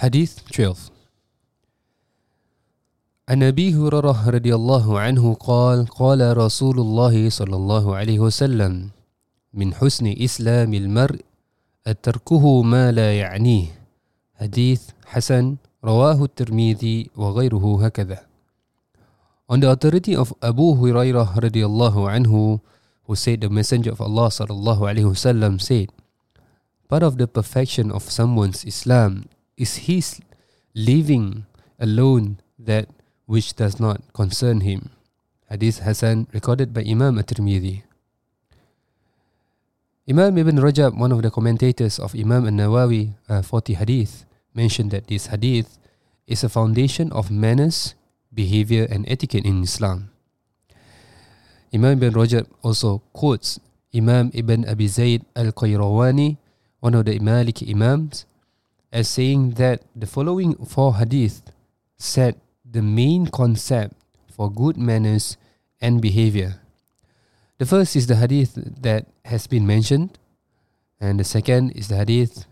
Hadith 12. عن أبي هريرة رضي الله عنه قال قال رسول الله صلى الله عليه وسلم من حسن إسلام المرء أتركه ما لا يعنيه. حديث حسن رواه الترمذي وغيره هكذا. On the authority of Abu Hurairah radiyallahu anhu, who said the Messenger of Allah sallallahu alaihi wasallam said, part of the perfection of someone's Islam is his leaving alone that which does not concern him. Hadith Hasan, recorded by Imam At-Tirmidhi. Imam Ibn Rajab, one of the commentators of Imam An-Nawawi 40 Hadith, mentioned that this hadith is a foundation of manners, behavior and etiquette in Islam. Imam Ibn Rajab also quotes Imam Ibn Abi Zayd Al Qayrawani, one of the Maliki Imams, as saying that the following 4 hadith set the main concept for good manners and behavior. The first is the hadith that has been mentioned, and the second is the hadith,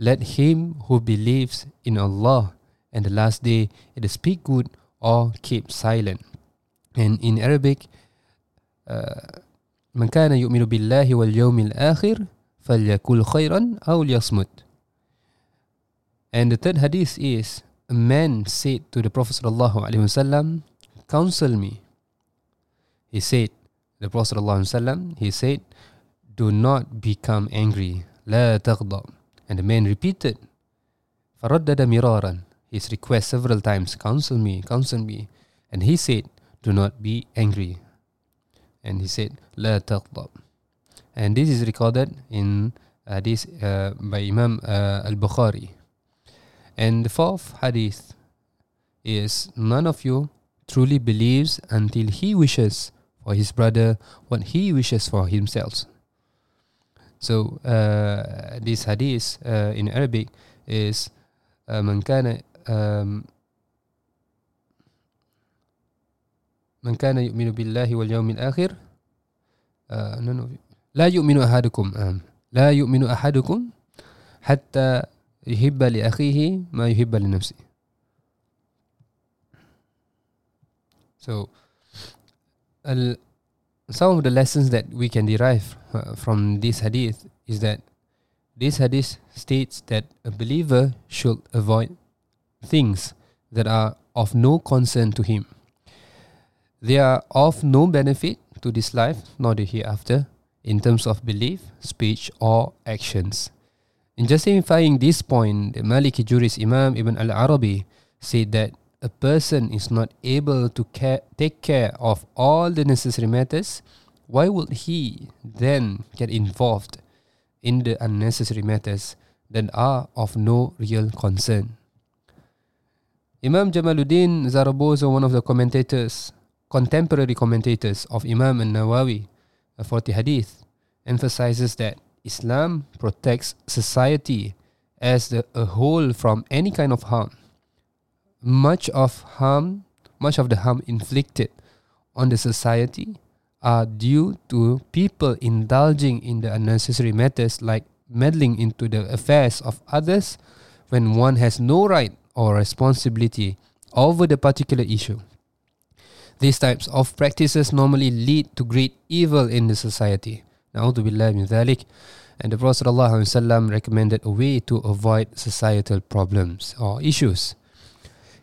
let him who believes in Allah and the last day either speak good or keep silent. And in Arabic, من كان يؤمن بالله واليوم الآخر فليقل خيرا أو ليصمت. And the third hadith is, a man said to the Prophet sallallahu alaihi wasallam, counsel me. He said, the Prophet sallallahu alaihi wasallam, he said, do not become angry. لا تغضب. And the man repeated, فردد مرارا, his request several times, counsel me. And he said, do not be angry. And he said, لا تغضب. And this is recorded in hadith by Imam Al-Bukhari. And the 4th hadith is, none of you truly believes until he wishes for his brother what he wishes for himself. So this hadith in Arabic is, من كان يؤمن بالله واليوم الآخر لا يؤمن أحدكم حتى يحب لأخيه ما يحب لنفسه. So some of the lessons that we can derive from this hadith is that this hadith states that a believer should avoid things that are of no concern to him. They are of no benefit to this life nor the hereafter in terms of belief, speech or actions. In justifying this point, the Maliki jurist Imam Ibn al-Arabi said that a person is not able to take care of all the necessary matters. Why would he then get involved in the unnecessary matters that are of no real concern? Imam Jamaluddin Zarabozo, one of the contemporary commentators of Imam An-Nawawi 40 Hadith, emphasizes that Islam protects society as a whole from any kind of harm. Much of the harm inflicted on the society are due to people indulging in the unnecessary matters like meddling into the affairs of others when one has no right or responsibility over the particular issue. These types of practices normally lead to great evil in the society. Na'udhu billahi min dhalik. And the Prophet ﷺ recommended a way to avoid societal problems or issues.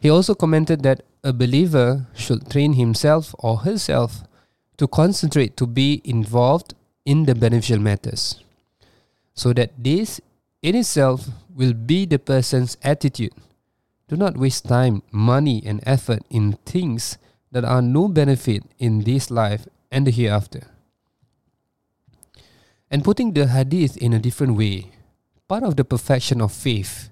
He also commented that a believer should train himself or herself to concentrate to be involved in the beneficial matters, so that this in itself will be the person's attitude. Do not waste time, money and effort in things that are no benefit in this life and the hereafter. And putting the hadith in a different way, part of the perfection of faith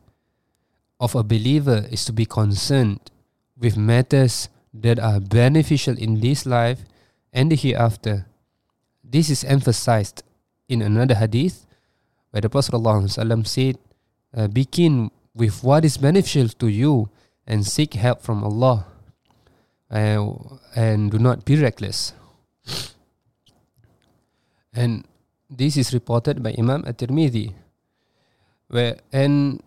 of a believer is to be concerned with matters that are beneficial in this life and the hereafter. This is emphasized in another hadith where the Prophet ﷺ said, begin with what is beneficial to you and seek help from Allah, and do not be reckless. And this is reported by Imam At-Tirmidhi, and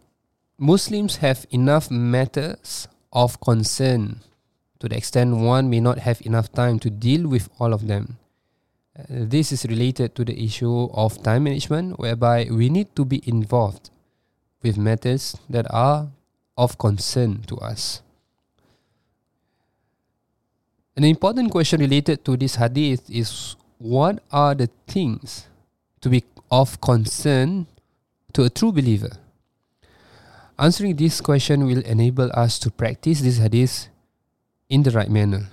Muslims have enough matters of concern to the extent one may not have enough time to deal with all of them. This is related to the issue of time management, whereby we need to be involved with matters that are of concern to us. An important question related to this hadith is, what are the things to be of concern to a true believer? Answering this question will enable us to practice this hadith in the right manner.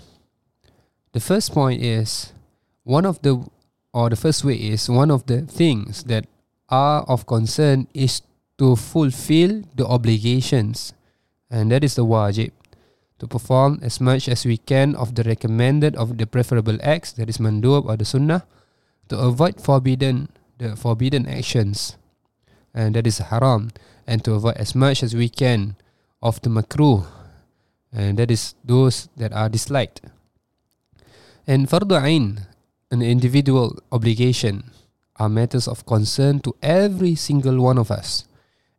The first point is, one of the things that are of concern is to fulfill the obligations, and that is the wajib, to perform as much as we can of the recommended of the preferable acts, that is mandub or the sunnah, to avoid the forbidden actions, and that is haram, and to avoid as much as we can of the makruh, and that is those that are disliked. And fardu ain, an individual obligation, are matters of concern to every single one of us.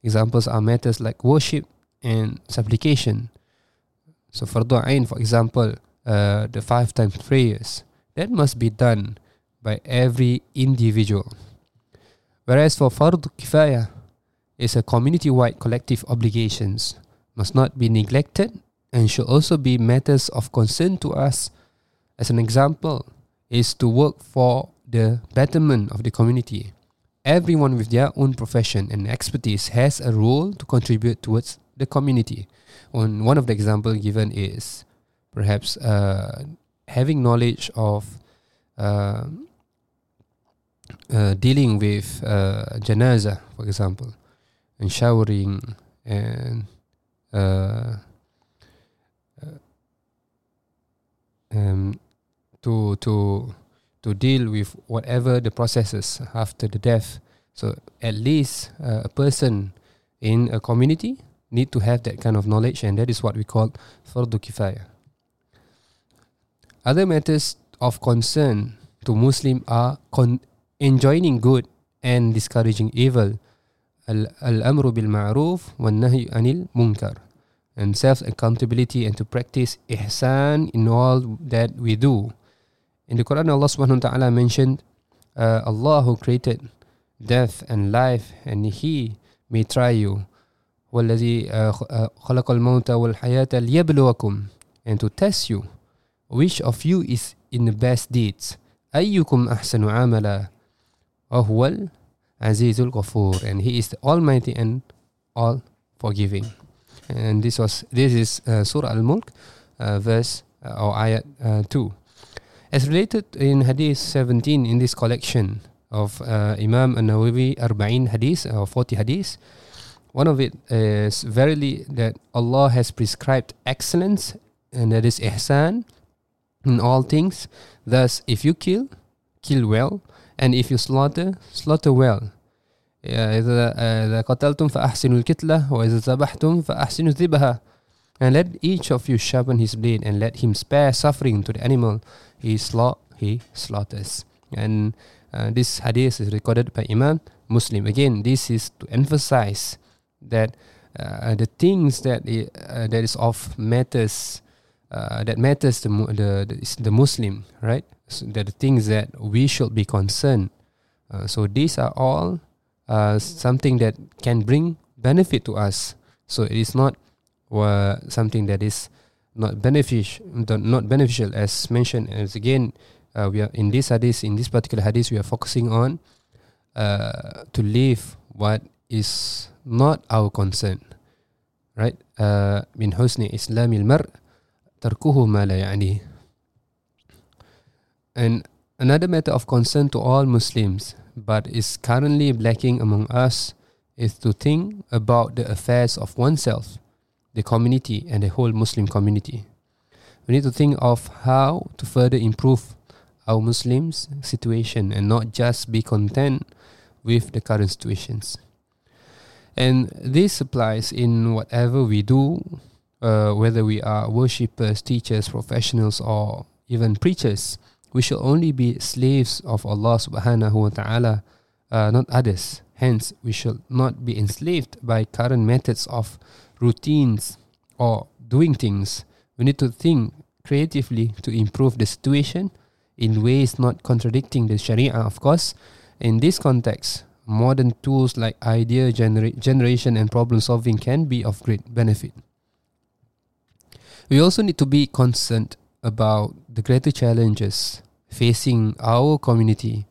Examples are matters like worship and supplication. So fardu ain, for example, the 5 times prayers, that must be done by every individual. Whereas for fardu kifayah, it's a community-wide collective obligations, must not be neglected, and should also be matters of concern to us. As an example, is to work for the betterment of the community. Everyone with their own profession and expertise has a role to contribute towards the community. One of the examples given is perhaps having knowledge of dealing with janazah, for example, and showering and to deal with whatever the processes after the death. So at least a person in a community need to have that kind of knowledge, and that is what we call fardu kifayah. Other matters of concern to Muslim are enjoining good and discouraging evil, al-amru bil ma'ruf wan nahyu anil munkar, and self-accountability, and to practice ihsan in all that we do. In the Quran, Allah subhanahu wa ta'ala mentioned Allah who created death and life, and He may try you. وَالَّذِي خَلَقَ الْمَوْتَ وَالْحَيَاةَ لِيَبْلُوَكُمْ, and to test you, which of you is in the best deeds. أَيُّكُمْ أَحْسَنُ عَمَلًا وَهُوَ الْعَزِيزُ الْغَفُورُ, and He is the Almighty and All Forgiving. And this is Surah Al-Mulk, verse or ayat 2. As related in Hadith 17 in this collection of Imam An-Nawawi 40 Hadith, one of it is, verily that Allah has prescribed excellence, and that is ihsan, in all things. Thus, if you kill, kill well, and if you slaughter, slaughter well. إذا قتلتم فأحسنوا القتلة وإذا ذبحتم فأحسنوا الذبحة, and let each of you sharpen his blade, and let him spare suffering to the animal he slaughters. And this hadith is recorded by Imam Muslim. Again, this is to emphasize that the things that is of matters that matters the Muslim, right? So that the things that we should be concerned. So these are all something that can bring benefit to us, so it is not something that is not beneficial. As mentioned, as again, we are in this hadith. In this particular hadith, we are focusing on to leave what is not our concern, right? Min husni islamil mar tarkuhu ma la ya'ni. And another matter of concern to all Muslims, but is currently lacking among us, is to think about the affairs of oneself, the community, and the whole Muslim community. We need to think of how to further improve our Muslims' situation, and not just be content with the current situations. And this applies in whatever we do, whether we are worshippers, teachers, professionals, or even preachers. We should only be slaves of Allah subhanahu wa ta'ala not others. Hence, we shall not be enslaved by current methods of routines or doing things. We need to think creatively to improve the situation in ways not contradicting the Sharia, of course. In this context, modern tools like idea generation and problem solving can be of great benefit. We also need to be concerned about the greater challenges facing our community.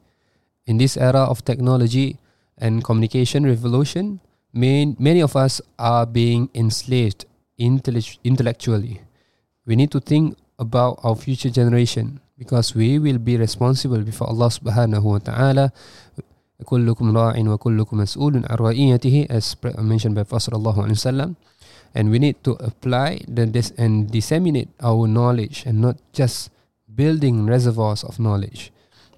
In this era of technology and communication revolution, many of us are being enslaved intellectually. We need to think about our future generation because we will be responsible before Allah Subhanahu wa Ta'ala. Kullukum ra'in wa kullukum mas'ulun an ra'iyatihi, as mentioned by Prophet Sallallahu Alaihi Wasallam. And we need to apply and disseminate our knowledge and not just building reservoirs of knowledge.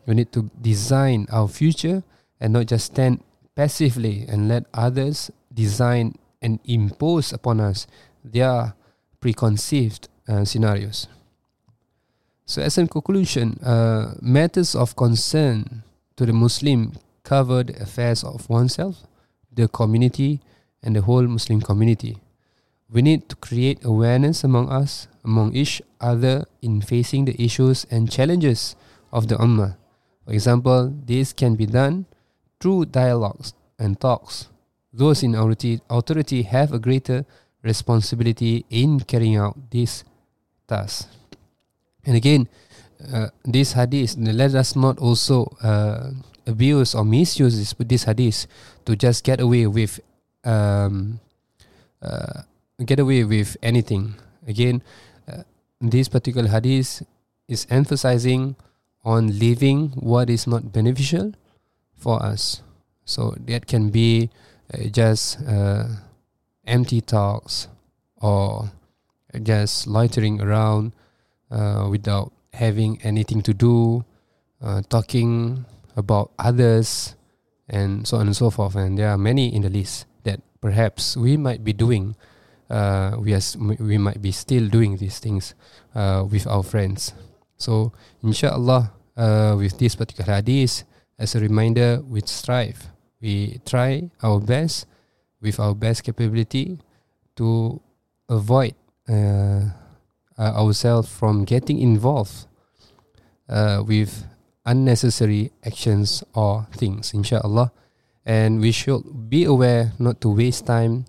We need to design our future and not just stand passively and let others design and impose upon us their preconceived scenarios. So as a conclusion, matters of concern to the Muslim cover the affairs of oneself, the community, and the whole Muslim community. We need to create awareness among us, among each other, in facing the issues and challenges of the Ummah. For example, this can be done through dialogues and talks. Those in authority have a greater responsibility in carrying out these tasks. And again, this hadith, let us not also abuse or misuse this hadith to just get away with anything. Again, this particular hadith is emphasizing on leaving what is not beneficial for us. So that can be just empty talks or just loitering around without having anything to do, talking about others, and so on and so forth. And there are many in the list that perhaps we might be doing. We might be still doing these things with our friends. So, inshallah, with this particular hadith, as a reminder, we strive. We try our best, with our best capability, to avoid ourselves from getting involved with unnecessary actions or things, inshallah. And we should be aware not to waste time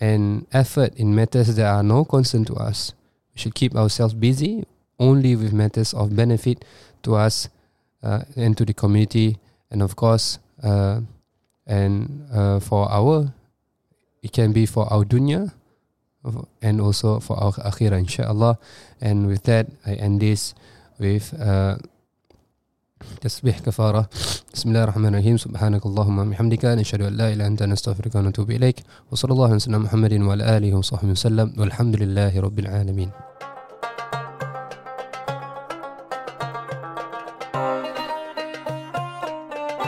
and effort in matters that are no concern to us. We should keep ourselves busy only with matters of benefit to us and to the community, and of course, it can be for our dunya and also for our akhirah, insyaAllah. And with that, I end this with تسبيح كفارة بسم الله الرحمن الرحيم سبحانك اللهم بحمدك نشهد أن لا إله إلا أنت نستغفرك ونتوب إليك وصلى الله على سيدنا محمد وعلى آله وصحبه وسلم والحمد لله رب العالمين.